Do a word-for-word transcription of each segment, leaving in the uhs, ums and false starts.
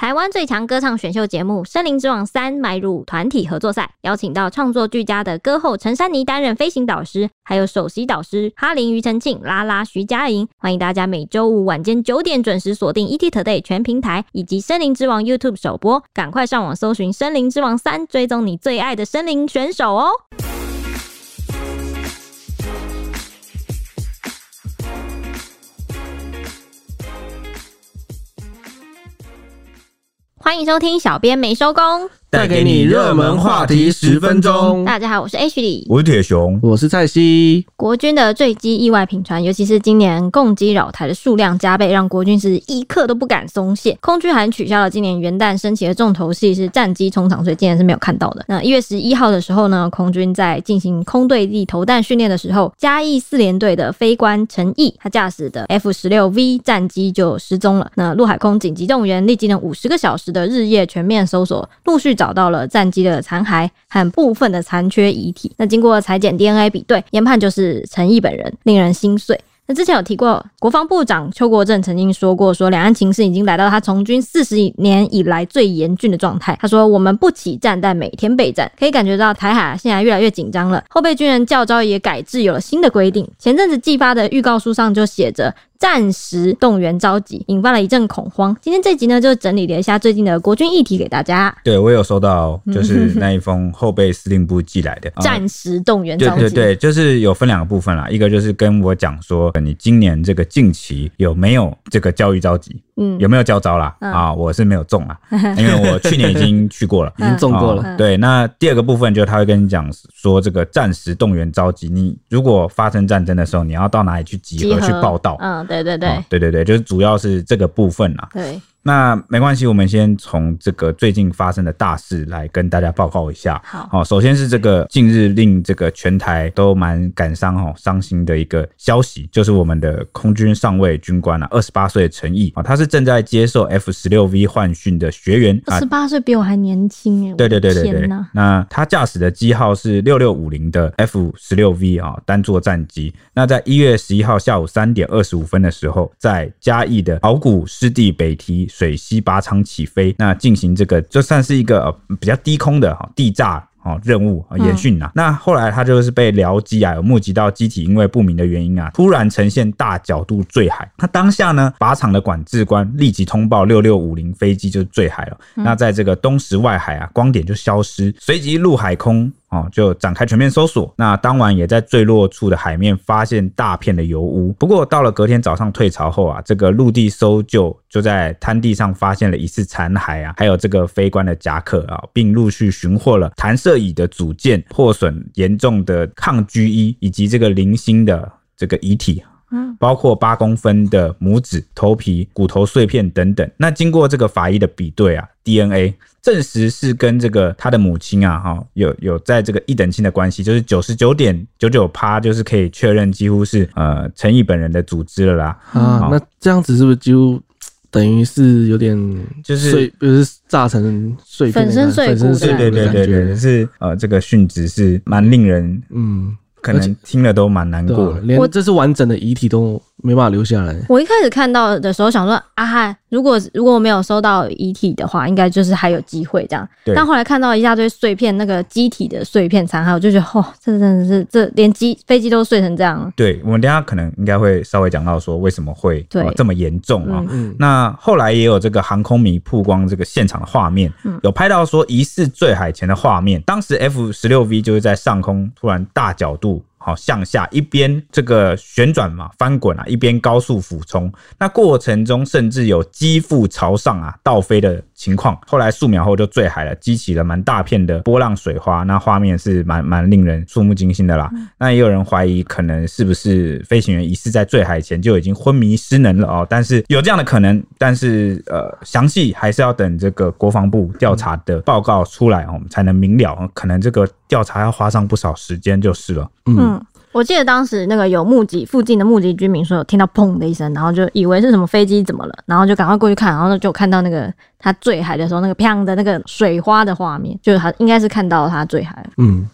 台湾最强歌唱选秀节目《森林之王三》迈入团体合作赛，邀请到创作俱佳的歌后陈珊妮担任飞行导师，还有首席导师哈林、庾澄庆、拉拉、徐佳莹。欢迎大家每周五晚间九点准时锁定 E T Today 全平台以及《森林之王》YouTube 首播，赶快上网搜寻《森林之王三》，追踪你最爱的森林选手哦。欢迎收听小编没收工，带给你热门话题十分钟。大家好，我是 Ashley， 我是铁熊，我是蔡西。国军的坠机意外频传，尤其是今年共机扰台的数量加倍，让国军是一刻都不敢松懈。空军还取消了今年元旦升旗的重头戏是战机冲场，所以今年是没有看到的。那一月十一号的时候呢，空军在进行空对地投弹训练的时候，嘉义四联队的飞官陈毅，他驾驶的 F 十六 V 战机就失踪了。那陆海空紧急动员，历经了五十个小时的日夜全面搜索，陆续找到了战机的残骸和部分的残缺遗体。那经过裁剪 D N A 比对，研判就是陈毅本人，令人心碎。那之前有提过，国防部长邱国正曾经说过，说两岸情势已经来到他从军四十年以来最严峻的状态。他说，我们不起战，但每天备战，可以感觉到台海现在越来越紧张了。后备军人教招也改制有了新的规定，前阵子寄发的预告书上就写着暂时动员召集，引发了一阵恐慌。今天这集呢，就整理了一下最近的国军议题给大家。对，我有收到就是那一封后备司令部寄来的暂时动员召集、嗯、对对对，就是有分两个部分啦，一个就是跟我讲说你今年这个近期有没有这个教育召集、嗯、有没有教招啦、嗯、啊，我是没有中啦因为我去年已经去过了已经中过了、哦、对。那第二个部分就是他会跟你讲说这个暂时动员召集，你如果发生战争的时候你要到哪里去集合去报道。嗯，对对对、哦、对对对，就是主要是这个部分啦。对，那没关系，我们先从这个最近发生的大事来跟大家报告一下。好、哦，首先是这个近日令这个全台都蛮感伤、哦、伤心的一个消息，就是我们的空军上尉军官啊，二十八岁的陈毅啊、哦，他是正在接受 F 十六 V 换训的学员。二十八岁比我还年轻耶！对对对对对。那他驾驶的机号是六六五零的 F 十六 V 啊、哦，单座战机。那在一月十一号下午三点二十五分的时候，在嘉义的鳌谷湿地北堤水西八仓起飞，那进行这个就算是一个、呃、比较低空的地炸任务演训、啊嗯、那后来他就是被僚机啊有目击到机体因为不明的原因啊突然呈现大角度坠海。那当下呢，靶场的管制官立即通报六六五零飞机就坠海了、嗯、那在这个东石外海啊光点就消失，随即陆海空哦、就展开全面搜索。那当晚也在坠落处的海面发现大片的油污，不过到了隔天早上退潮后啊，这个陆地搜救就在滩地上发现了疑似残骸啊，还有这个飞官的夹克啊，并陆续寻获了弹射椅的组件破损严重的抗G衣以及这个零星的这个遗体，包括八公分的拇指、头皮、骨头碎片等等。那经过这个法医的比对啊 D N A 证实是跟这个他的母亲啊、哦、有有在这个一等亲的关系，就是 百分之九十九点九九 就是可以确认几乎是呃陈毅本人的组织了啦。啊、哦、那这样子是不是几乎等于是有点就是就是炸成碎片粉身碎骨，对对对对，是呃这个殉职是蛮令人嗯。可能听了都蛮难过的、啊、连这是完整的遗体都没办法留下来。我一开始看到的时候想说啊，如果如果没有收到遗体的话应该就是还有机会这样，但后来看到一大堆碎片，那个机体的碎片残骸，我就觉得哦，这真的是这连机飞机都碎成这样了。对，我们等一下可能应该会稍微讲到说为什么会、哦、这么严重啊、哦嗯嗯。那后来也有这个航空迷曝光这个现场的画面、嗯、有拍到说疑似坠海前的画面，当时 F 十六 V 就是在上空突然大角度好向下，一边这个旋转嘛翻滚啊，一边高速俯冲，那过程中甚至有机腹朝上啊倒飞的情况，后来数秒后就坠海了，激起了蛮大片的波浪水花，那画面是蛮蛮令人触目惊心的啦、嗯、那也有人怀疑可能是不是飞行员疑似在坠海前就已经昏迷失能了哦，但是有这样的可能，但是呃详细还是要等这个国防部调查的报告出来、嗯、我们才能明了，可能这个调查要花上不少时间就是了。嗯嗯，我记得当时那个有目击附近的目击居民说有听到砰的一声，然后就以为是什么飞机怎么了，然后就赶快过去看，然后就看到那个他坠海的时候那个砰的那个水花的画面，就是他应该是看到他坠海。嗯，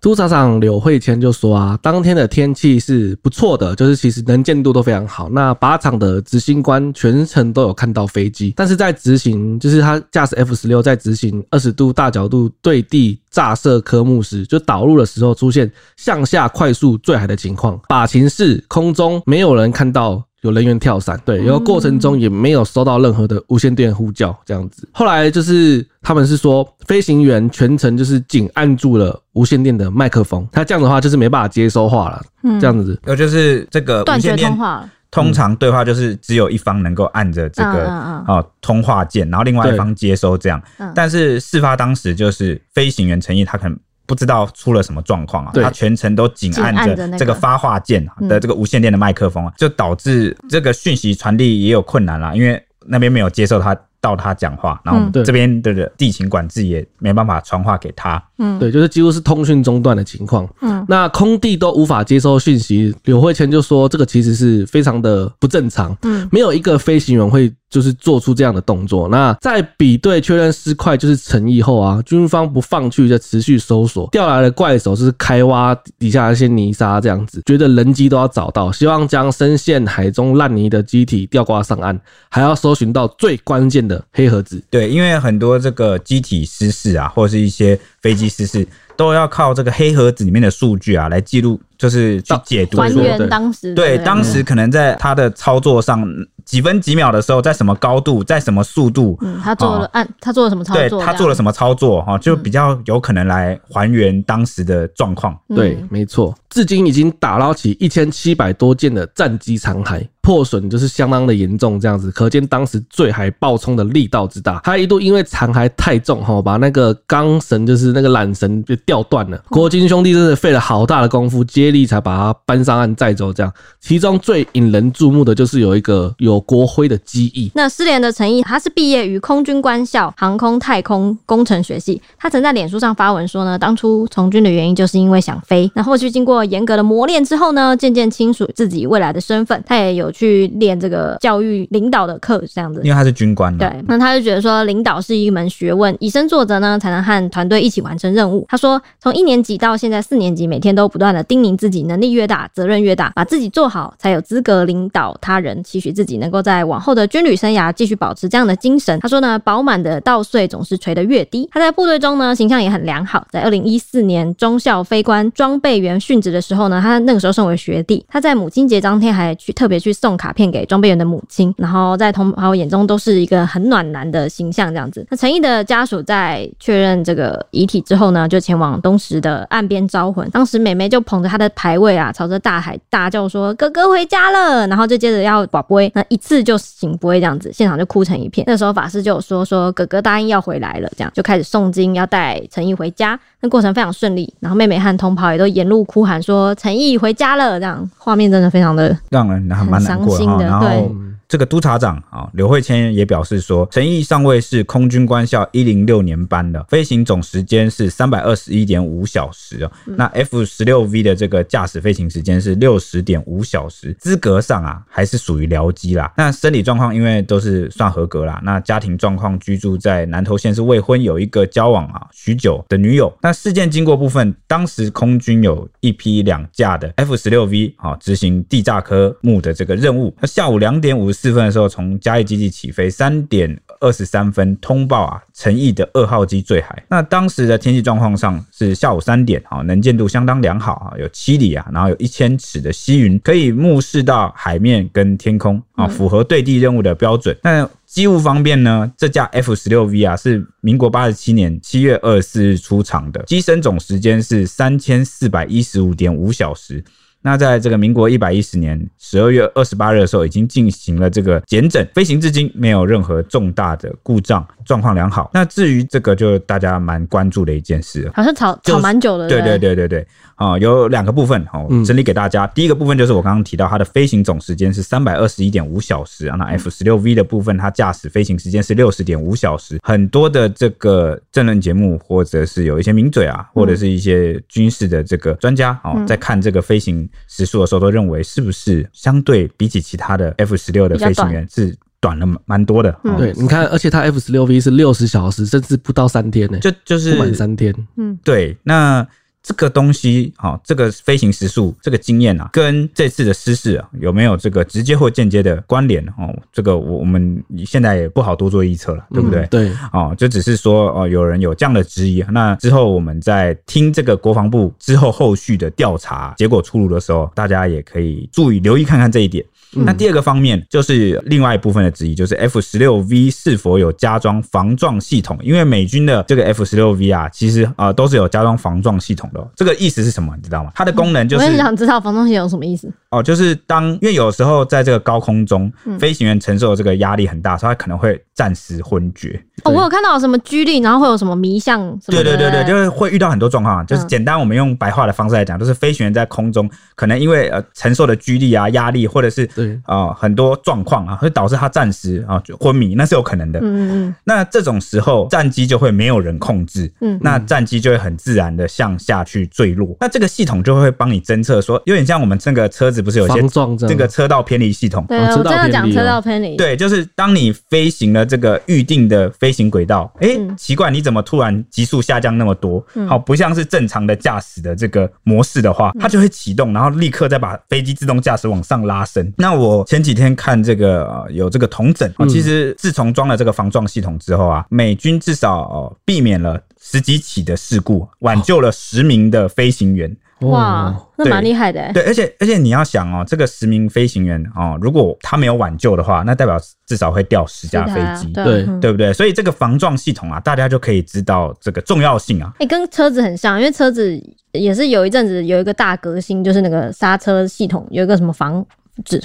朱厂长柳慧谦就说啊，当天的天气是不错的，就是其实能见度都非常好。那靶场的执行官全程都有看到飞机，但是在执行，就是他驾驶 F 十六 在执行二十度大角度对地炸射科目时，就导入的时候出现向下快速坠海的情况。靶情是空中没有人看到有人员跳伞，对，然后过程中也没有收到任何的无线电呼叫这样子。后来就是他们是说飞行员全程就是紧按住了无线电的麦克风，他这样的话就是没办法接收话了、嗯、这样子。有就是这个无线电通话，通常对话就是只有一方能够按着这个、嗯哦、通话键，然后另外一方接收这样、嗯、但是事发当时就是飞行员陈毅他可能不知道出了什么状况啊，他全程都紧按着这个发话键的这个无线电的麦克风啊，就导致这个讯息传递也有困难啦，因为那边没有接受他到他讲话，然后我们这边的地勤管制也没办法传话给他，嗯，对，就是几乎是通讯中断的情况，嗯，那空地都无法接收讯息。柳慧谦就说，这个其实是非常的不正常，嗯，没有一个飞行员会就是做出这样的动作。那在比对确认尸块就是陈毅后啊，军方不放弃在持续搜索，调来的怪手是开挖底下那些泥沙这样子，觉得人机都要找到，希望将深陷海中烂泥的机体吊挂上岸，还要搜寻到最关键的。黑盒子，对，因为很多这个机体失事啊，或者是一些飞机失事，都要靠这个黑盒子里面的数据啊来记录，就是去解读还原当时，对，当时可能在它的操作上几分几秒的时候，在什么高度，在什么速度，嗯，他做了按、哦、他做了什么操作，对，他做了什么操作、哦、就比较有可能来还原当时的状况、嗯、对，没错。至今已经打捞起一千七百多件的战机残骸，破损就是相当的严重这样子，可见当时坠海爆冲的力道之大。他一度因为残骸太重、哦、把那个钢绳就是那个缆绳就掉断了，国军兄弟真的费了好大的功夫接力才把它搬上岸载走这样。其中最引人注目的就是有一个有有国徽的机翼。那失联的陈毅，他是毕业于空军官校航空太空工程学系，他曾在脸书上发文说呢，当初从军的原因就是因为想飞，那后续经过严格的磨练之后呢，渐渐清楚自己未来的身份，他也有去练这个教育领导的课这样子，因为他是军官、啊、对，那他就觉得说领导是一门学问，以身作则呢才能和团队一起完成任务。他说从一年级到现在四年级，每天都不断的叮咛自己，能力越大责任越大，把自己做好才有资格领导他人，期许自己能够在往后的军旅生涯继续保持这样的精神。他说呢，饱满的稻穗总是垂得越低。他在部队中呢，形象也很良好。在二零一四年中校飞官装备员殉职的时候呢，他那个时候身为学弟，他在母亲节当天还去特别去送卡片给装备员的母亲，然后在同袍眼中都是一个很暖男的形象这样子。那陈毅的家属在确认这个遗体之后呢，就前往东石的岸边招魂。当时妹妹就捧着他的牌位啊，朝着大海大叫说：“哥哥回家了！”然后就接着要跋杯。那一次就醒不会这样子，现场就哭成一片。那时候法师就有说说哥哥答应要回来了，这样就开始诵经要带陈毅回家。那过程非常顺利，然后妹妹和同袍也都沿路哭喊说陈毅回家了，这样画面真的非常的让人蛮难过的。然后这个督察长啊柳慧谦也表示说，陈毅上尉是空军官校一零六年班的，飞行总时间是 三百二十一点五小时、哦嗯、那 F 十六 V 的这个驾驶飞行时间是 六十点五小时，资格上啊还是属于僚机啦。那生理状况因为都是算合格啦，那家庭状况居住在南投县，是未婚，有一个交往啊许久的女友。那事件经过部分，当时空军有一批两架的 F 十六 V 啊执行地炸科目的这个任务。那下午两点五十四分的时候，从嘉义基地起飞，三点二十三分通报啊，陈毅的二号机坠海。那当时的天气状况上是下午三点，能见度相当良好，有七里啊，然后有一千尺的西云，可以目视到海面跟天空，符合对地任务的标准。那机务方面呢，这架 F 十六 V 啊是民国八十七年七月二十四日出厂的，机身总时间是 三千四百一十五点五小时。那在这个民国一百一十年十二月二十八日的时候，已经进行了这个检诊，飞行至今没有任何重大的故障，状况良好。那至于这个就大家蛮关注的一件事，好像吵吵蛮久的，对对对对对、哦、有两个部分、哦、整理给大家、嗯、第一个部分就是我刚刚提到它的飞行总时间是 三百二十一点五小时、啊、那 F 十六 V 的部分它驾驶飞行时间是 六十点五小时。很多的这个政论节目或者是有一些名嘴啊，或者是一些军事的这个专家、哦嗯、在看这个飞行时速的时候，都认为是不是相对比起其他的 F 十六 的飞行员是短了蛮多的、嗯、对，你看，而且它 F 十六 V 是六十小时，甚至不到三天、欸、就, 就是不满三天。嗯，对，那这个东西、哦、这个飞行时速这个经验啊，跟这次的失事、啊、有没有这个直接或间接的关联、哦、这个我们现在也不好多做预测了，对不对、嗯、对、哦、就只是说、哦、有人有这样的质疑，那之后我们在听这个国防部之后后续的调查结果出炉的时候，大家也可以注意留意看看这一点。那第二个方面就是另外一部分的质疑，就是 F 十六 V 是否有加装防撞系统，因为美军的这个 F 十六 V 啊，其实、呃、都是有加装防撞系统的、哦、这个意思是什么你知道吗？它的功能就是，我很想知道防撞系统有什么意思哦，就是当因为有时候在这个高空中、嗯、飞行员承受这个压力很大，所以他可能会暂时昏厥、哦、我有看到有什么居力，然后会有什么迷向什么的，对对对对，就是会遇到很多状况、啊、就是简单我们用白话的方式来讲，就是飞行员在空中可能因为、呃、承受的居力啊压力或者是、呃、很多状况啊，会导致他暂时、啊、昏迷，那是有可能的、嗯、那这种时候战机就会没有人控制、嗯、那战机就会很自然的向下去坠落、嗯、那这个系统就会帮你侦测，说有点像我们这个车子不是有些这个车道偏离系统，对，我真的讲车道偏离，对，就是当你飞行了这个预定的飞行轨道，哎、欸嗯，奇怪，你怎么突然急速下降那么多？好、嗯，不像是正常的驾驶的这个模式的话，它就会启动，然后立刻再把飞机自动驾驶往上拉升、嗯。那我前几天看这个、呃、有这个统整，其实自从装了这个防撞系统之后啊，美军至少、呃、避免了十几起的事故，挽救了十名的飞行员。哦哇，那蛮厉害的、欸。对，而且而且你要想哦，这个十名飞行员哦，如果他没有挽救的话，那代表至少会掉十架飞机，对、啊、对不对？所以这个防撞系统啊，大家就可以知道这个重要性啊。哎、欸，跟车子很像，因为车子也是有一阵子有一个大革新，就是那个刹车系统有一个什么防。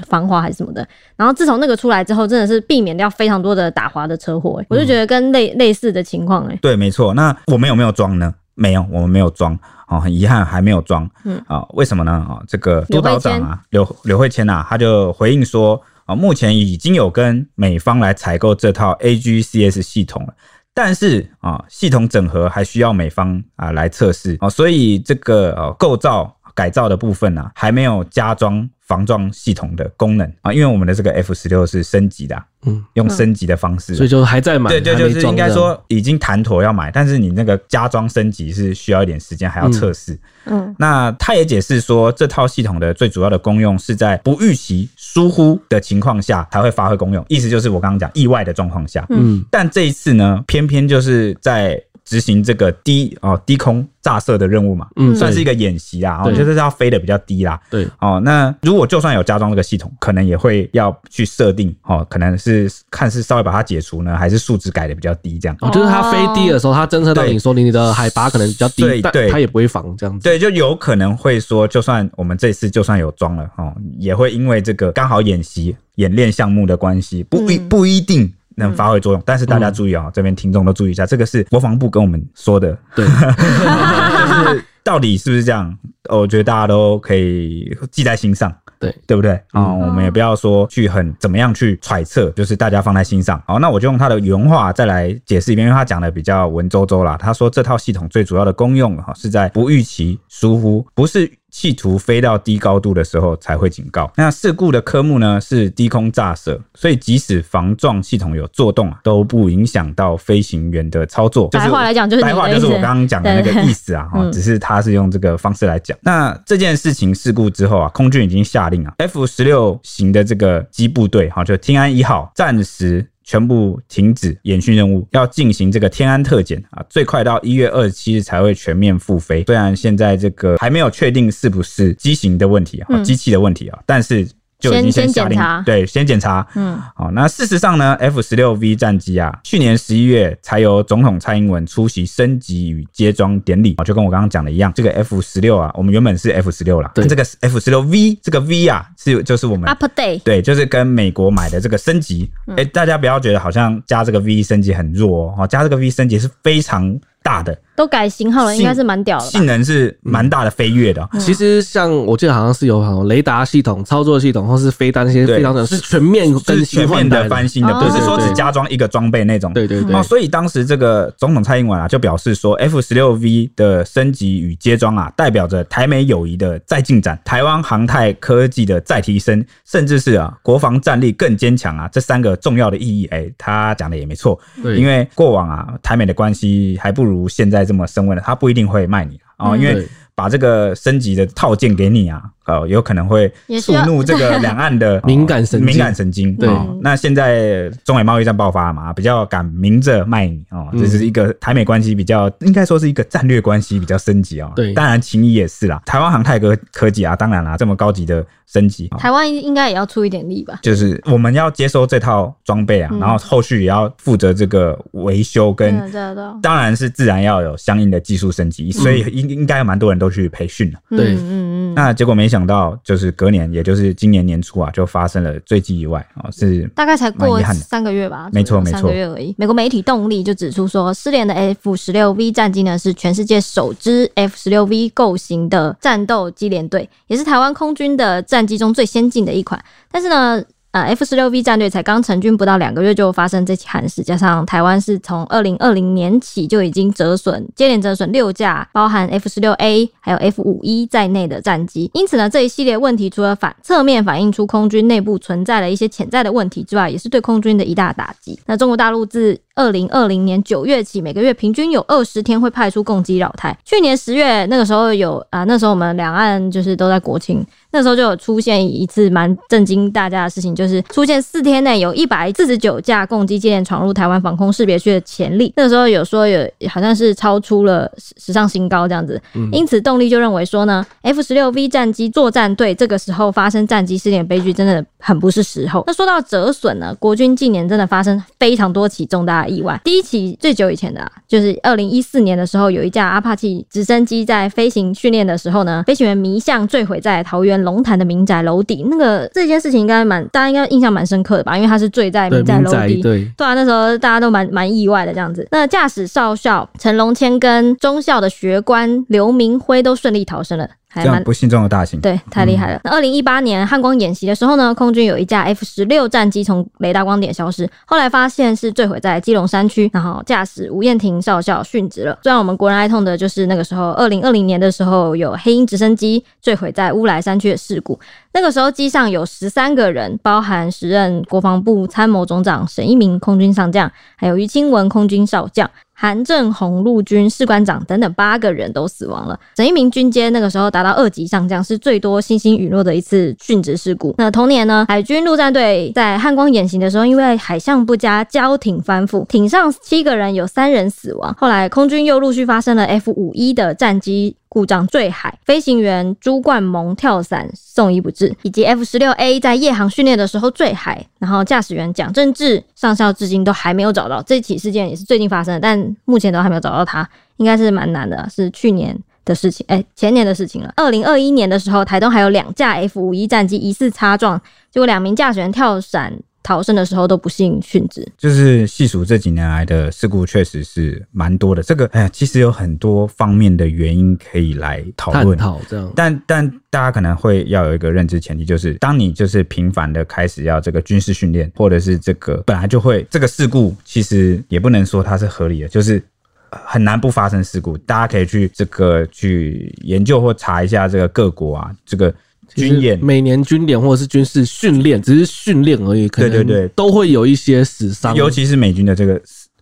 防滑还是什么的，然后自从那个出来之后，真的是避免掉非常多的打滑的车祸、欸嗯、我就觉得跟 类, 类似的情况、欸、对，没错。那我们有没有装呢？没有，我们没有装、哦、很遗憾还没有装、嗯哦、为什么呢、哦、这个督导长啊刘刘慧谦啊，他就回应说、哦、目前已经有跟美方来采购这套 A G C S 系统了，但是、哦、系统整合还需要美方、啊、来测试、哦、所以这个、哦、构造改造的部分啊，还没有加装防撞系统的功能啊，因为我们的这个 F 十六 是升级的、啊嗯，用升级的方式、啊嗯，所以就还在买，对对，就是应该说已经谈妥要买，但是你那个加装升级是需要一点时间，还要测试。嗯，那他也解释说，这套系统的最主要的功用是在不预期、疏忽的情况下才会发挥功用，意思就是我刚刚讲意外的状况下。嗯，但这一次呢，偏偏就是在执行这个低哦低空炸射的任务嘛，嗯，算是一个演习啦，哦，就是要飞得比较低啦，对，哦，那如果就算有加装这个系统，可能也会要去设定，哦，可能是看是稍微把它解除呢，还是数值改得比较低这样，哦，就是它飞低的时候，它侦测到你说你的海拔可能比较低，对，但它也不会防这样子，对，就有可能会说，就算我们这次就算有装了，哦，也会因为这个刚好演习演练项目的关系，不一不一定。嗯能发挥作用，但是大家注意啊、哦嗯，这边听众都注意一下，这个是国防部跟我们说的，对，就是到底是不是这样？我觉得大家都可以记在心上，对，对不对？啊、嗯嗯，我们也不要说去很怎么样去揣测，就是大家放在心上。好，那我就用他的原话再来解释一遍，因为他讲的比较文绉绉啦。他说这套系统最主要的功用是在不预期、疏忽，不是企图飞到低高度的时候才会警告。那事故的科目呢是低空炸射，所以即使防撞系统有作动、啊、都不影响到飞行员的操作。白话来讲就是白话就是我刚刚讲的那个意思啊，對對對，只是他是用这个方式来讲、嗯。那这件事情事故之后啊，空军已经下令啊 ，F 十六 型的这个机部队啊，就天安一号暂时全部停止演训任务，要进行这个天安特检啊，最快到一月二十七日才会全面复飞。虽然现在这个还没有确定是不是机型的问题啊，机器的问题啊，但是就已经先下令，对，先检查。嗯，好，那事实上呢 ，F 十六 V 战机啊，去年十一月才由总统蔡英文出席升级与接装典礼，就跟我刚刚讲的一样，这个 F 十六 啊，我们原本是 F 十六 啦，但这个 F 十六 V 这个 V 啊，是就是我们 update， 对，就是跟美国买的这个升级。哎、嗯欸，大家不要觉得好像加这个 V 升级很弱哦，加这个 V 升级是非常大的，都改型号了，应该是蛮屌的吧，性能是蛮大的飞跃的、嗯。其实像我记得好像是有雷达系统、操作系统或是飞弹那些非常的是全面更新换代的、翻新的，不是说只加装一个装备那种。对对对。哦，所以当时这个总统蔡英文啊就表示说 ，F 十六 V 的升级与接装啊，代表着台美友谊的再进展，台湾航太科技的再提升，甚至是啊国防战力更坚强啊，这三个重要的意义。哎、欸，他讲的也没错，因为过往啊台美的关系还不如现在这么升温了，他不一定会卖你、哦、因为把这个升级的套件给你啊，呃、有可能会触怒这个两岸的、哦、敏感神经敏感神经。对、哦，那现在中美贸易战爆发嘛，比较敢明着卖你哦，这是一个台美关系比较，应该说是一个战略关系比较升级哦。对，当然情谊也是啦，台湾航太科技啊，当然啦，这么高级的升级，哦、台湾应该也要出一点力吧？就是我们要接收这套装备啊，嗯、然后后续也要负责这个维修跟、嗯嗯嗯，当然是自然要有相应的技术升级，所以应应该蛮多人都去培训了。对，嗯嗯，那结果没想到，就是隔年，也就是今年年初啊，就发生了坠机意外啊、哦，是大概才过三个月吧，没错没错，三个月而已。美国媒体动力就指出说，失联的 F 十六 V 战机呢，是全世界首支 F 十六 V 构型的战斗机联队，也是台湾空军的战机中最先进的一款。但是呢，呃 F 十六 V 战队才刚成军不到两个月就发生这起憾事，加上台湾是从二零二零年起就已经折损接连折损六架包含 F 十六 A 还有 F 五十一 在内的战机，因此呢这一系列问题除了反侧面反映出空军内部存在了一些潜在的问题之外，也是对空军的一大打击。那中国大陆自二零二零年九月起每个月平均有二十天会派出共机扰台，去年十月那个时候有啊，那时候我们两岸就是都在国庆，那时候就有出现一次蛮震惊大家的事情，就是出现四天内有一百四十九架共机接连闯入台湾防空识别区的潜力，那时候有说有好像是超出了史上新高这样子、嗯、因此动力就认为说呢 F 十六 V 战机作战队这个时候发生战机失联悲剧真的很不是时候。那说到折损呢，国军近年真的发生非常多起重大意外，第一起最久以前的、啊、就是二零一四年的时候，有一架阿帕奇直升机在飞行训练的时候呢，飞行员迷向坠毁在桃园龙潭的民宅楼底，那个这件事情应该蛮大家应该印象蛮深刻的吧，因为它是坠在民宅楼底， 对, 对, 对啊，那时候大家都蛮蛮意外的这样子。那驾驶少校陈龙谦跟中校的学官刘明辉都顺利逃生了，这样不幸中的大幸，对，太厉害了、嗯、二零一八年汉光演习的时候呢，空军有一架 F 十六 战机从雷达光点消失，后来发现是坠毁在基隆山区，然后驾驶吴彦廷少校殉职了。虽然我们国人哀痛的就是那个时候二零二零年的时候有黑鹰直升机坠毁在乌来山区的事故，那个时候机上有十三个人，包含时任国防部参谋总长沈一鸣空军上将，还有于清文空军少将，韩正宏陆军士官长等等，八个人都死亡了。沈一鸣军阶那个时候达到二级上将，是最多星星陨落的一次殉职事故。那同年呢，海军陆战队在汉光演习的时候，因为海象不佳，礁艇翻覆，艇上七个人有三人死亡。后来空军又陆续发生了 F 五十一 的战机故障坠海，飞行员朱冠蒙跳伞送医不治，以及 F 十六 A 在夜航训练的时候坠海，然后驾驶员蒋正志上校至今都还没有找到，这起事件也是最近发生的，但目前都还没有找到他，应该是蛮难的，是去年的事情，哎、欸，前年的事情了。二零二一年的时候，台东还有两架 F 五十一 战机疑似擦撞，结果两名驾驶员跳伞逃生的时候都不幸殉职。就是细数这几年来的事故确实是蛮多的，这个哎，其实有很多方面的原因可以来讨论，探讨这样。但但大家可能会要有一个认知前提，就是当你就是频繁的开始要这个军事训练，或者是这个本来就会这个事故，其实也不能说它是合理的，就是很难不发生事故。大家可以去这个去研究或查一下这个各国啊这个军演，每年军演或者是军事训练，只是训练而已，可能对对对，都会有一些死伤，尤其是美军的这个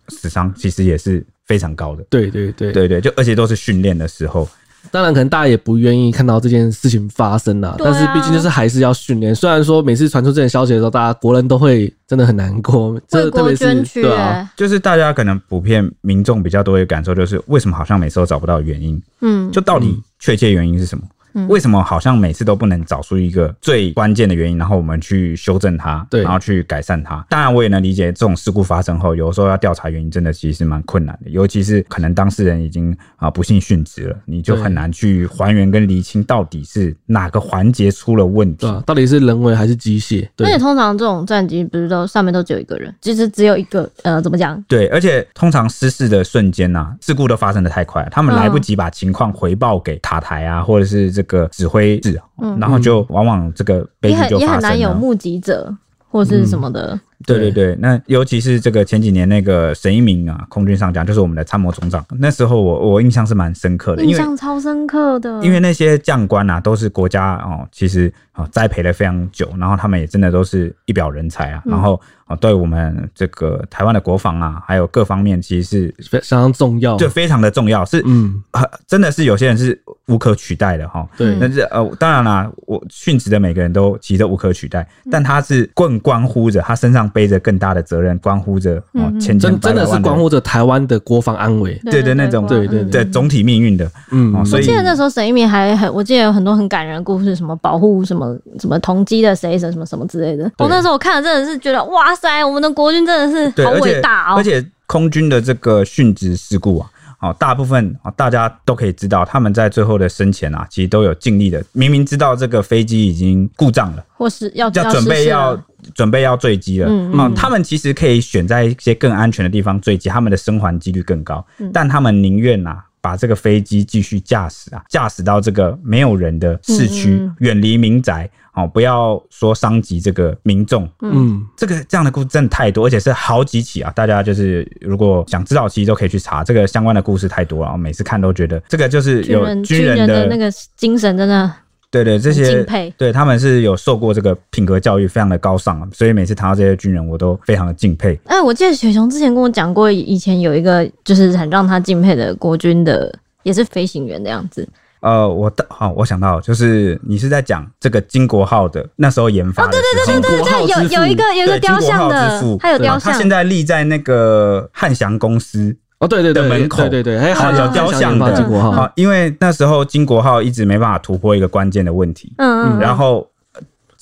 死伤，其实也是非常高的。对对对对对，就而且都是训练的时候。当然，可能大家也不愿意看到这件事情发生啦，啊、但是毕竟就是还是要训练。虽然说每次传出这种消息的时候，大家国人都会真的很难过，为国捐躯、欸，对啊，就是大家可能普遍民众比较多的感受就是，为什么好像每次都找不到原因？嗯，就到底确切原因是什么？嗯为什么好像每次都不能找出一个最关键的原因，然后我们去修正它，然后去改善它？当然我也能理解这种事故发生后，有时候要调查原因真的其实蛮困难的，尤其是可能当事人已经、呃、不幸殉职了，你就很难去还原跟厘清到底是哪个环节出了问题，对，到底是人为还是机械。而且通常这种战机不是都上面都只有一个人，其实只有一个呃，怎么讲？对，而且通常失事的瞬间啊，事故都发生的太快了，他们来不及把情况回报给塔台啊，或者是这个个指挥室，然后就往往这个悲剧就发生了，也很难有目击者或是什么的、嗯。对对对，那尤其是这个前几年那个沈一鸣啊，空军上将就是我们的参谋总长，那时候我我印象是蛮深刻的，印象超深刻的，因为那些将官啊都是国家哦，其实哦栽培了非常久，然后他们也真的都是一表人才啊，然后啊，对我们这个台湾的国防啊，还有各方面，其实是非常重要，就非常的重要，是、嗯呃、真的是有些人是无可取代的哈。对，但是呃，当然啦，我殉职的每个人都其实都无可取代，但他是更关乎着他身上背着更大的责任，关乎着哦千千百百万的，真的是关乎着台湾的国防安危，对的那种，对对对总体命运的。嗯，哦、所以我记得那时候沈一鸣还很，我记得有很多很感人的故事，什么保护什么什么同机的谁什么什么之类的。我、哦、那时候我看了真的是觉得哇塞，我们的国军真的是好伟大哦！而且空军的这个殉职事故啊。好，大部分大家都可以知道，他们在最后的生前啊，其实都有尽力的。明明知道这个飞机已经故障了，或是要要准备要准备要坠机了、嗯嗯，他们其实可以选在一些更安全的地方坠机，他们的生还几率更高。嗯、但他们宁愿啊，把这个飞机继续驾驶啊，驾驶到这个没有人的市区，远离民宅。哦，不要说伤及这个民众，嗯，这个这样的故事真的太多，而且是好几起啊！大家就是如果想知道，其实都可以去查这个相关的故事太多了。我每次看都觉得这个就是有军人的那个精神，真的对对，这些对他们是有受过这个品格教育，非常的高尚，所以每次谈到这些军人，我都非常的敬佩。哎，我记得雪雄之前跟我讲过，以前有一个就是很让他敬佩的国军的，也是飞行员的样子。呃，我好、哦，我想到就是你是在讲这个金国浩的那时候研发的時候，哦，对对对对对对，有有一个有一个雕像的，他有雕像，他现在立在那个汉翔公司哦，对对对的门口，对对对，还有雕像的金国浩、嗯，因为那时候金国浩一直没办法突破一个关键的问题，嗯，然后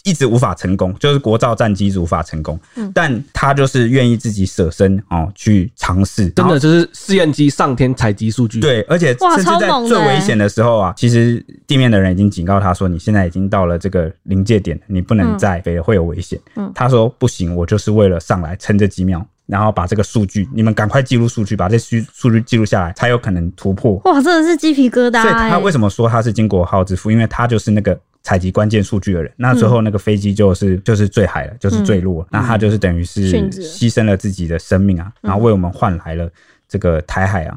一直无法成功，就是国造战机无法成功，嗯，但他就是愿意自己舍身哦去尝试，真的就是试验机上天采集数据，对，而且甚至在最危险的时候啊，其实地面的人已经警告他说，你现在已经到了这个临界点，你不能再飞了，会有危险，嗯。他说不行，我就是为了上来撑这几秒。然后把这个数据，你们赶快记录数据，把这数据记录下来，才有可能突破。哇，真的是鸡皮疙瘩、欸！所以他为什么说他是金国浩之父？因为他就是那个采集关键数据的人。那最后那个飞机就是、嗯、就是坠海了，就是坠落了、嗯。那他就是等于是牺牲了自己的生命啊，然后为我们换来了这个台海啊，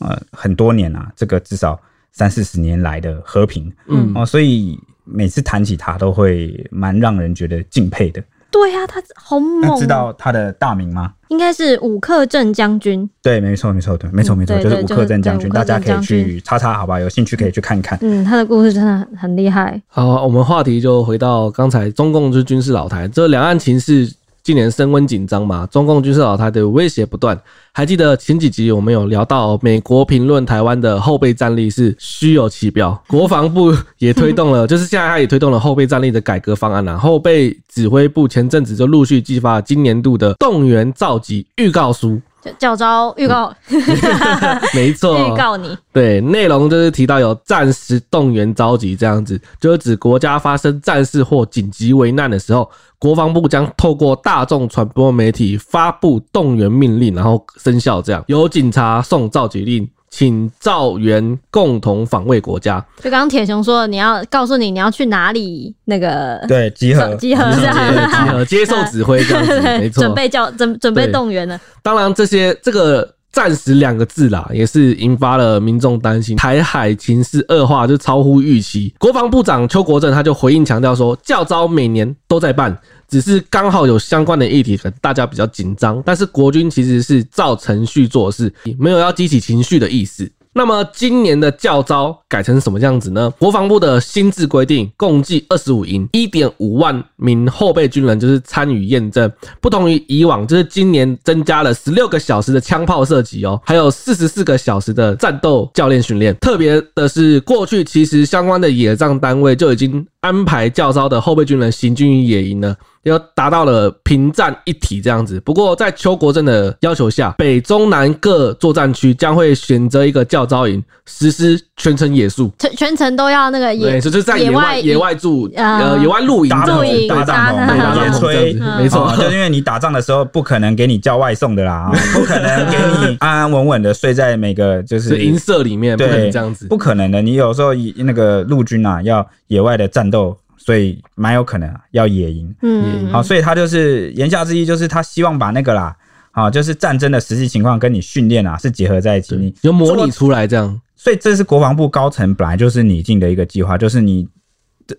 呃，很多年啊，这个至少三四十年来的和平。嗯，哦，所以每次谈起他，都会蛮让人觉得敬佩的。对呀、啊，他好猛、喔！知道他的大名吗？应该是武克正将军。对，没错，没错，对，没错，没错，就是武克正将军。大家可以去查查，好吧？有兴趣可以去看看。嗯，他的故事真的很厉害。好，我们话题就回到刚才，中共之军事老台，这两岸情势近年升温紧张嘛，中共军事老台的威胁不断。还记得前几集我们有聊到，美国评论台湾的后备战力是虚有其表，国防部也推动了，就是现在他也推动了后备战力的改革方案啊。后备指挥部前阵子就陆续寄发今年度的动员召集预告书。教招预告、嗯，没错，预告你对内容就是提到有战时动员召集这样子，就是指国家发生战事或紧急危难的时候，国防部将透过大众传播媒体发布动员命令，然后生效。这样由警察送召集令，请召援共同防卫国家。就刚刚铁雄说，你要告诉你你要去哪里，那个对集合集合集合集合接受指挥这样子，没错，准备叫准准备动员了。当然，这些这个战时两个字啦，也是引发了民众担心，台海情势恶化就超乎预期。国防部长邱国正他就回应强调说，教招每年都在办。只是刚好有相关的议题，可能大家比较紧张，但是国军其实是照程序做事，没有要激起情绪的意思。那么今年的教招改成什么样子呢？国防部的新制规定，共计二十五营 一点五 万名后备军人就是参与验证，不同于以往，就是今年增加了十六个小时的枪炮射击哦，还有四十四个小时的战斗教练训练。特别的是，过去其实相关的野战单位就已经安排教招的后备军人行军于野营呢，又达到了平战一体这样子。不过在邱国正的要求下，北中南各作战区将会选择一个教招营，实施全程野宿，全程都要那个野，就是在野外野外住呃野外露营、露营、搭帐篷、野炊，没错，就因为你打仗的时候不可能给你叫外送的啦，不可能给你安安稳稳的睡在每个就是营舍里面，不可能这样子，不可能的。你有时候那个陆军啊，要野外的战斗。所以蛮有可能、啊、要野营，嗯，好、哦，所以他就是言下之意，就是他希望把那个啦，好、哦，就是战争的实际情况跟你训练啊是结合在一起，你就模拟出来这样。所以这是国防部高层本来就是拟定的一个计划，就是你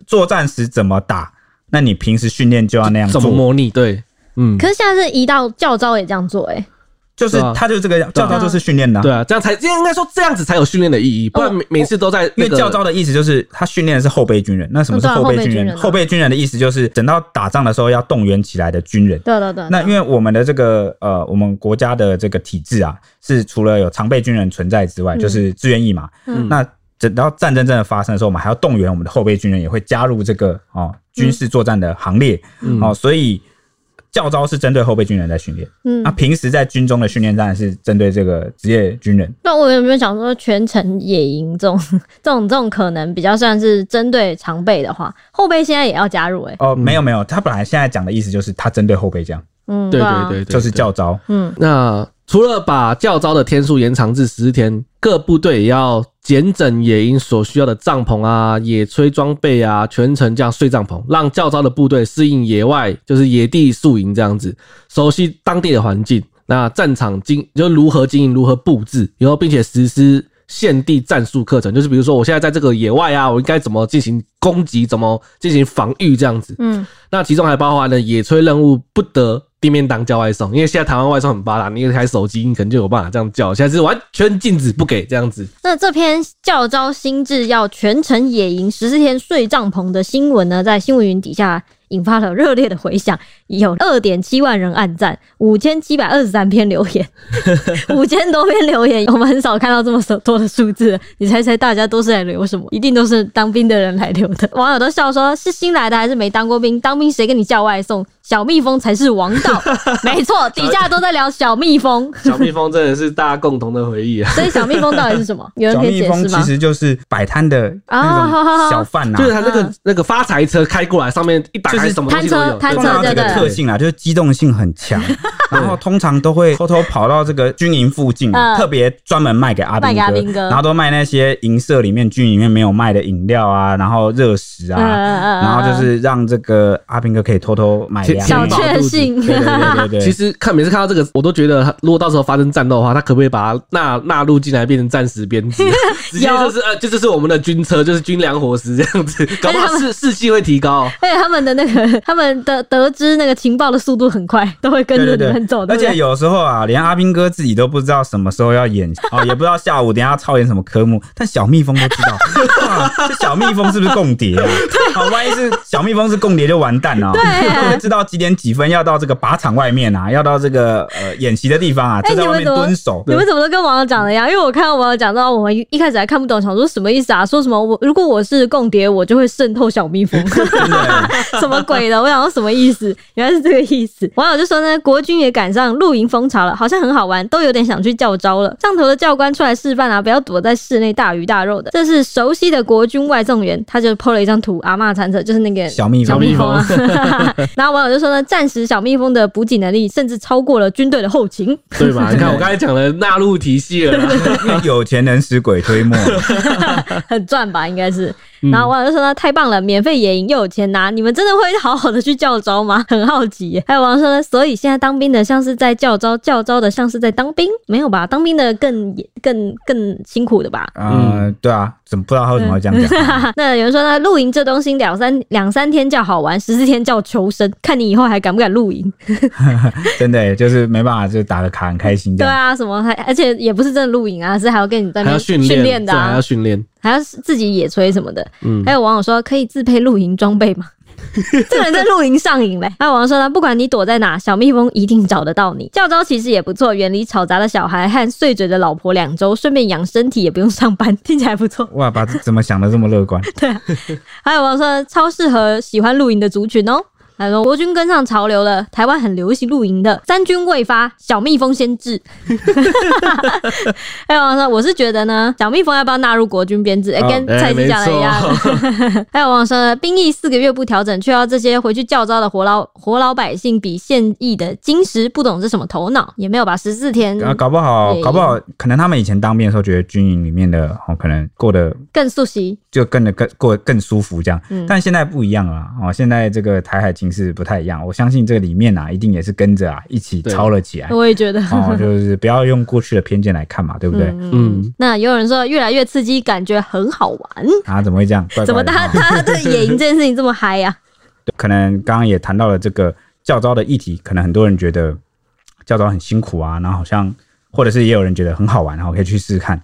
作战时怎么打，那你平时训练就要那样做，怎么模拟对。嗯，可是现在是移到教招也这样做哎、欸。就是他就是这个教招就是训练的、啊，对啊，这样才应该说这样子才有训练的意义，不然每次都在、那個哦、因为教招的意思就是他训练的是后备军人，那什么是后备军人？后备军人的意思就是等到打仗的时候要动员起来的军人。对对对。那因为我们的这个呃，我们国家的这个体制啊，是除了有常备军人存在之外，就是志愿役嘛。嗯。那等到战争真的发生的时候，我们还要动员我们的后备军人也会加入这个哦军事作战的行列。嗯。哦，所以。教招是针对后备军人在训练，嗯，那、啊、平时在军中的训练当然是针对这个职业军人。那我有没有想说全程野营这种这种这种可能比较算是针对常备的话，后备现在也要加入哎、欸？哦，没有没有，他本来现在讲的意思就是他针对后备这样，嗯，对对 对, 對，就是教招。嗯，那除了把教招的天数延长至十天，各部队也要减整野营所需要的帐篷啊、野炊装备啊，全程这样睡帐篷，让教招的部队适应野外，就是野地宿营这样子，熟悉当地的环境。那战场经就如何经营、如何布置，然后并且实施现地战术课程，就是比如说我现在在这个野外啊，我应该怎么进行攻击，怎么进行防御这样子。嗯，那其中还包含了野炊任务不得地面档叫外送，因为现在台湾外送很发达，你一台手机你可能就有办法这样叫，现在是完全禁止不给这样子。那这篇教招新制要全程野营十四天睡帐篷的新闻呢，在新闻云底下引发了热烈的回响，有 二点七万人按赞， 五千七百二十三 篇留言五千 多篇留言，我们很少看到这么多的数字，你猜猜大家都是来留什么？一定都是当兵的人来留的。网友都笑说是新来的还是没当过兵，当兵谁跟你叫外送，小蜜蜂才是王道没错，底下都在聊小蜜蜂小蜜蜂真的是大家共同的回忆啊。所以小蜜蜂到底是什么？有人可以解释吗？小蜜蜂其实就是摆摊的那种小贩啊，就是他那个、嗯、那个发财车开过来，上面一打就是摊车，摊车这个特性啊，就是机动性很强，然后通常都会偷偷跑到这个军营附近、啊，特别专门卖给阿兵哥，然后都卖那些营舍里面、军营里面没有卖的饮料啊，然后热食啊、嗯，然后就是让这个阿兵哥可以偷偷买粮。小确幸，对对 对, 對。其实看每次看到这个，我都觉得，如果到时候发生战斗的话，他可不可以把它纳纳入进来，变成战时编制？直接就是呃，这就是我们的军车，就是军粮伙食这样子，搞不好士士气会提高。而且他们的那個。他们的得知那个情报的速度很快，都会跟着你们走。對對對，而且有时候啊，连阿兵哥自己都不知道什么时候要演、哦、也不知道下午等一下要操演什么科目，但小蜜蜂都知道。这小蜜蜂是不是共谍啊？好，万一是小蜜蜂是共谍就完蛋了、哦。对、啊，知道几点几分要到这个靶场外面啊，要到这个呃演习的地方啊，就在外面蹲守。欸、你们怎 么, 你們怎麼都跟网友讲的一样？因为我看到网友讲到，我们一开始还看不懂，想说什么意思啊？说什么我如果我是共谍，我就会渗透小蜜蜂。什么？鬼的，我想说什么意思？原来是这个意思。网友就说呢，国军也赶上露营风潮了，好像很好玩，都有点想去教招了。上头的教官出来示范啊，不要躲在室内大鱼大肉的。这是熟悉的国军外送员，他就 po 了一张图，阿嬤餐车就是那个小蜜蜂。小蜜蜂啊、然后网友就说呢，暂时小蜜蜂的补给能力甚至超过了军队的后勤。对吧？你看我刚才讲的纳入体系了啦，因为有钱能使鬼推磨，很赚吧？应该是。然后网友就说呢，太棒了，免费野营又有钱拿，你们真的会好好的去教招吗？很好奇耶。还有网友说呢，所以现在当兵的像是在教招，教招的像是在当兵，没有吧？当兵的更更更辛苦的吧？嗯、呃，对啊，怎么不知道他为什么要这样讲？那有人说呢，露营这东西两三两三天叫好玩，十四天叫求生，看你以后还敢不敢露营？真的耶，就是没办法，就打个卡很开心这样。对啊，什么还而且也不是真的露营啊，是还要跟你在那边训练的、啊，还要训练。还要自己野炊什么的、嗯、还有网友说可以自配露营装备吗？这个人在露营上瘾嘞。还有网友说呢，不管你躲在哪，小蜜蜂一定找得到你。教招其实也不错，远离吵杂的小孩和碎嘴的老婆两周，顺便养身体也不用上班，听起来不错。哇，把怎么想的这么乐观？对啊。还有网友说超适合喜欢露营的族群哦。他说国军跟上潮流了，台湾很流行露营的，三军未发，小蜜蜂先至。还有网友说，我是觉得呢，小蜜蜂要不要纳入国军编制、欸、跟蔡司讲的一样、哦欸、还有网友说，兵役四个月不调整，却要这些回去教招的活老活老百姓比现役的金石，不懂是什么头脑，也没有吧？十四天、啊、搞不好搞不好可能他们以前当兵的时候觉得军营里面的、哦、可能过得更熟悉，就更更过得更舒服这样、嗯、但现在不一样了、哦、现在这个台海情是不太一样，我相信这个里面啊，一定也是跟着啊一起操了起来。我也觉得、哦，就是不要用过去的偏见来看嘛，对不对？嗯。嗯，那也有人说越来越刺激，感觉很好玩啊？怎么会这样？怪怪的，怎么他他对野营这件事情这么嗨呀、啊？可能刚刚也谈到了这个。教召的议题，可能很多人觉得教召很辛苦啊，然后好像或者是也有人觉得很好玩，然后可以去试试看。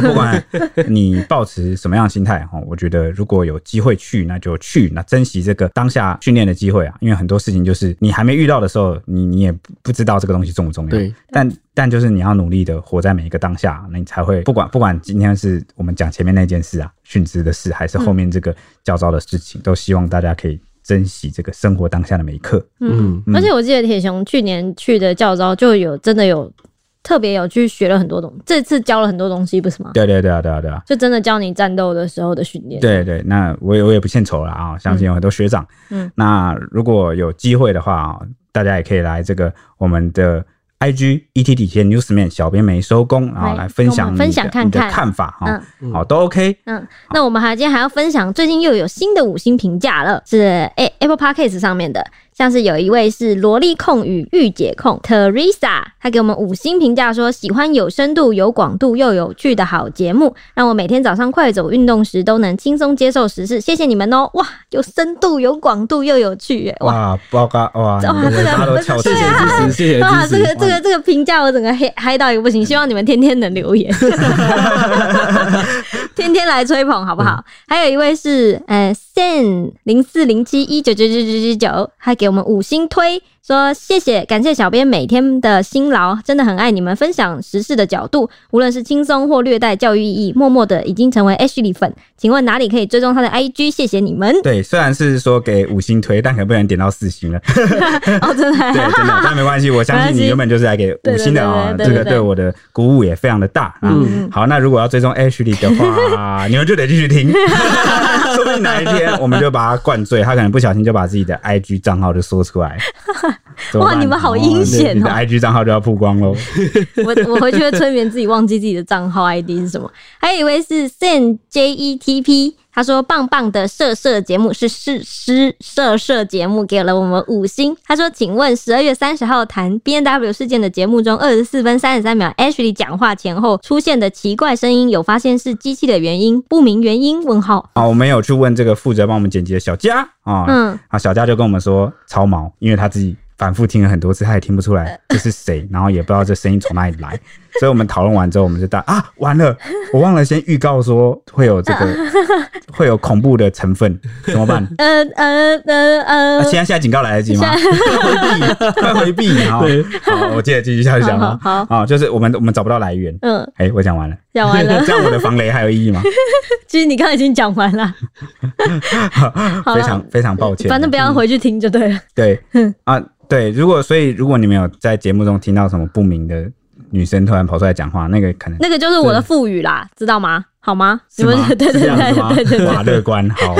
不管你抱持什么样的心态，我觉得如果有机会去那就去，那珍惜这个当下训练的机会啊，因为很多事情就是你还没遇到的时候 你, 你也不知道这个东西重不重要，对，但但就是你要努力的活在每一个当下，那你才会不管不管今天是我们讲前面那件事啊，训职的事，还是后面这个教召的事情、嗯、都希望大家可以珍惜这个生活当下的每一刻。 嗯, 嗯而且我记得铁雄去年去的教召就有真的有特别有去学了很多东西，这次教了很多东西，不是吗？对对对啊，对啊，对啊，就真的教你战斗的时候的训练。对对，那我也我也不献丑了啊，相信有很多学长。嗯，那如果有机会的话，大家也可以来这个我们的 I G E T 底线 Newsman 小编没收工啊，来分享分享看看你的看法啊，好、嗯、都 OK。嗯，那我们还今天还要分享，最近又有新的五星评价了，是 Apple Podcast 上面的。像是有一位是萝莉控与御姐控 Teresa， 她给我们五星评价说，喜欢有深度有广度又有趣的好节目，让我每天早上快走运动时都能轻松接受时事，谢谢你们哦。哇，有深度有广度又有趣耶，哇哇哇哇，这个谢谢支持，谢谢支持，哇，这个这个这个评价我整个黑嗨到一个不行，希望你们天天能留言天天来吹捧好不好、嗯、还有一位是呃 S E N 零四零七一九九九九九九， 他给我们五星推说，谢谢，感谢小编每天的辛劳，真的很爱你们分享时事的角度，无论是轻松或略带教育意义，默默的已经成为 Ashley 粉，请问哪里可以追踪他的 I G？ 谢谢你们。对，虽然是说给五星推，但可能不能点到四星了哦，真的对真的，但没关系，我相信你原本就是来给五星的哦，这个对我的鼓舞也非常的大、啊、嗯，好，那如果要追踪 Ashley 的话你们就得继续听说不定哪一天我们就把他灌醉，他可能不小心就把自己的 I G 账号就说出来哇，你们好阴险哦！你的 I G 账号就要曝光喽。我我回去会催眠自己忘记自己的账号 I D 是什么。还以为是 Sen J E T P， 他说棒棒的社社节目是是是社社节目，给了我们五星。他说，请问十二月三十号谈 B N W 事件的节目中，二十四分三十三秒 Ashley 讲话前后出现的奇怪声音，有发现是机器的原因？不明原因？问号。啊，我们有去问这个负责帮我们剪辑的小佳啊，嗯，啊，小佳就跟我们说超毛，因为他自己反复听了很多次，他也听不出来这是谁，然后也不知道这声音从哪里来，所以我们讨论完之后，我们就大啊，完了，我忘了先预告说会有这个会有恐怖的成分，怎么办？呃呃呃呃，现在现在警告来得及吗？快回避，快回避！好，我接着继续下去讲啊。好，啊，就是我们我们找不到来源。嗯，哎，我讲完了，讲完了，这样我的防雷还有意义吗？其实你刚才已经讲完了，非常非常抱歉，反正不要回去听就对了。对，啊。对，如果所以如果你们有在节目中听到什么不明的女生突然跑出来讲话，那个可能那个就是我的腹语啦，知道吗？好吗？是吗？对对对对对对，哇，乐观好。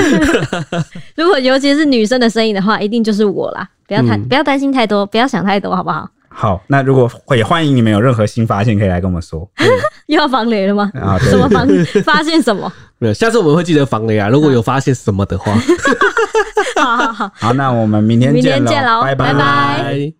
如果尤其是女生的声音的话，一定就是我啦，不要太、嗯、不要担心太多，不要想太多，好不好？好，那如果也欢迎你们有任何新发现，可以来跟我们说。又要防雷了吗？啊，什么防发现什么？没有，下次我们会记得防雷啊。如果有发现什么的话，好好好，好，那我们明天见喽，拜拜。